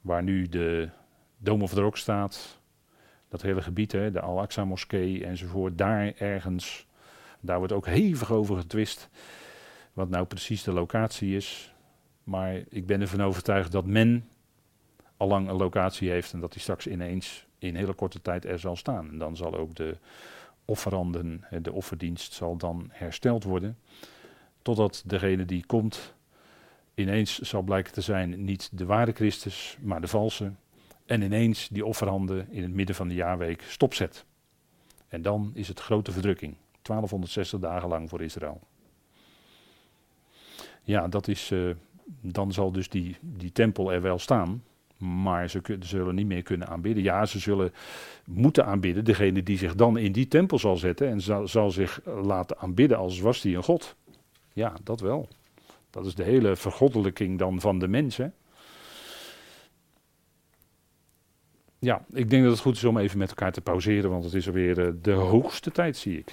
Waar nu de Dome of the Rock staat. Dat hele gebied, hè, de Al-Aqsa Moskee enzovoort. Daar ergens, daar wordt ook hevig over getwist. Wat nou precies de locatie is. Maar ik ben ervan overtuigd dat men allang een locatie heeft en dat die straks ineens in hele korte tijd er zal staan. En dan zal ook de offeranden, de offerdienst zal dan hersteld worden, totdat degene die komt ineens zal blijken te zijn niet de ware Christus, maar de valse, en ineens die offeranden in het midden van de jaarweek stopzet. En dan is het grote verdrukking, twaalfhonderdzestig dagen lang voor Israël. Ja, dat is, uh, dan zal dus die, die tempel er wel staan, maar ze kun, zullen niet meer kunnen aanbidden. Ja, ze zullen moeten aanbidden. Degene die zich dan in die tempel zal zetten en zal, zal zich laten aanbidden als was die een god. Ja, dat wel. Dat is de hele vergoddelijking dan van de mens. Hè? Ja, ik denk dat het goed is om even met elkaar te pauzeren, want het is alweer uh, de hoogste tijd, zie ik.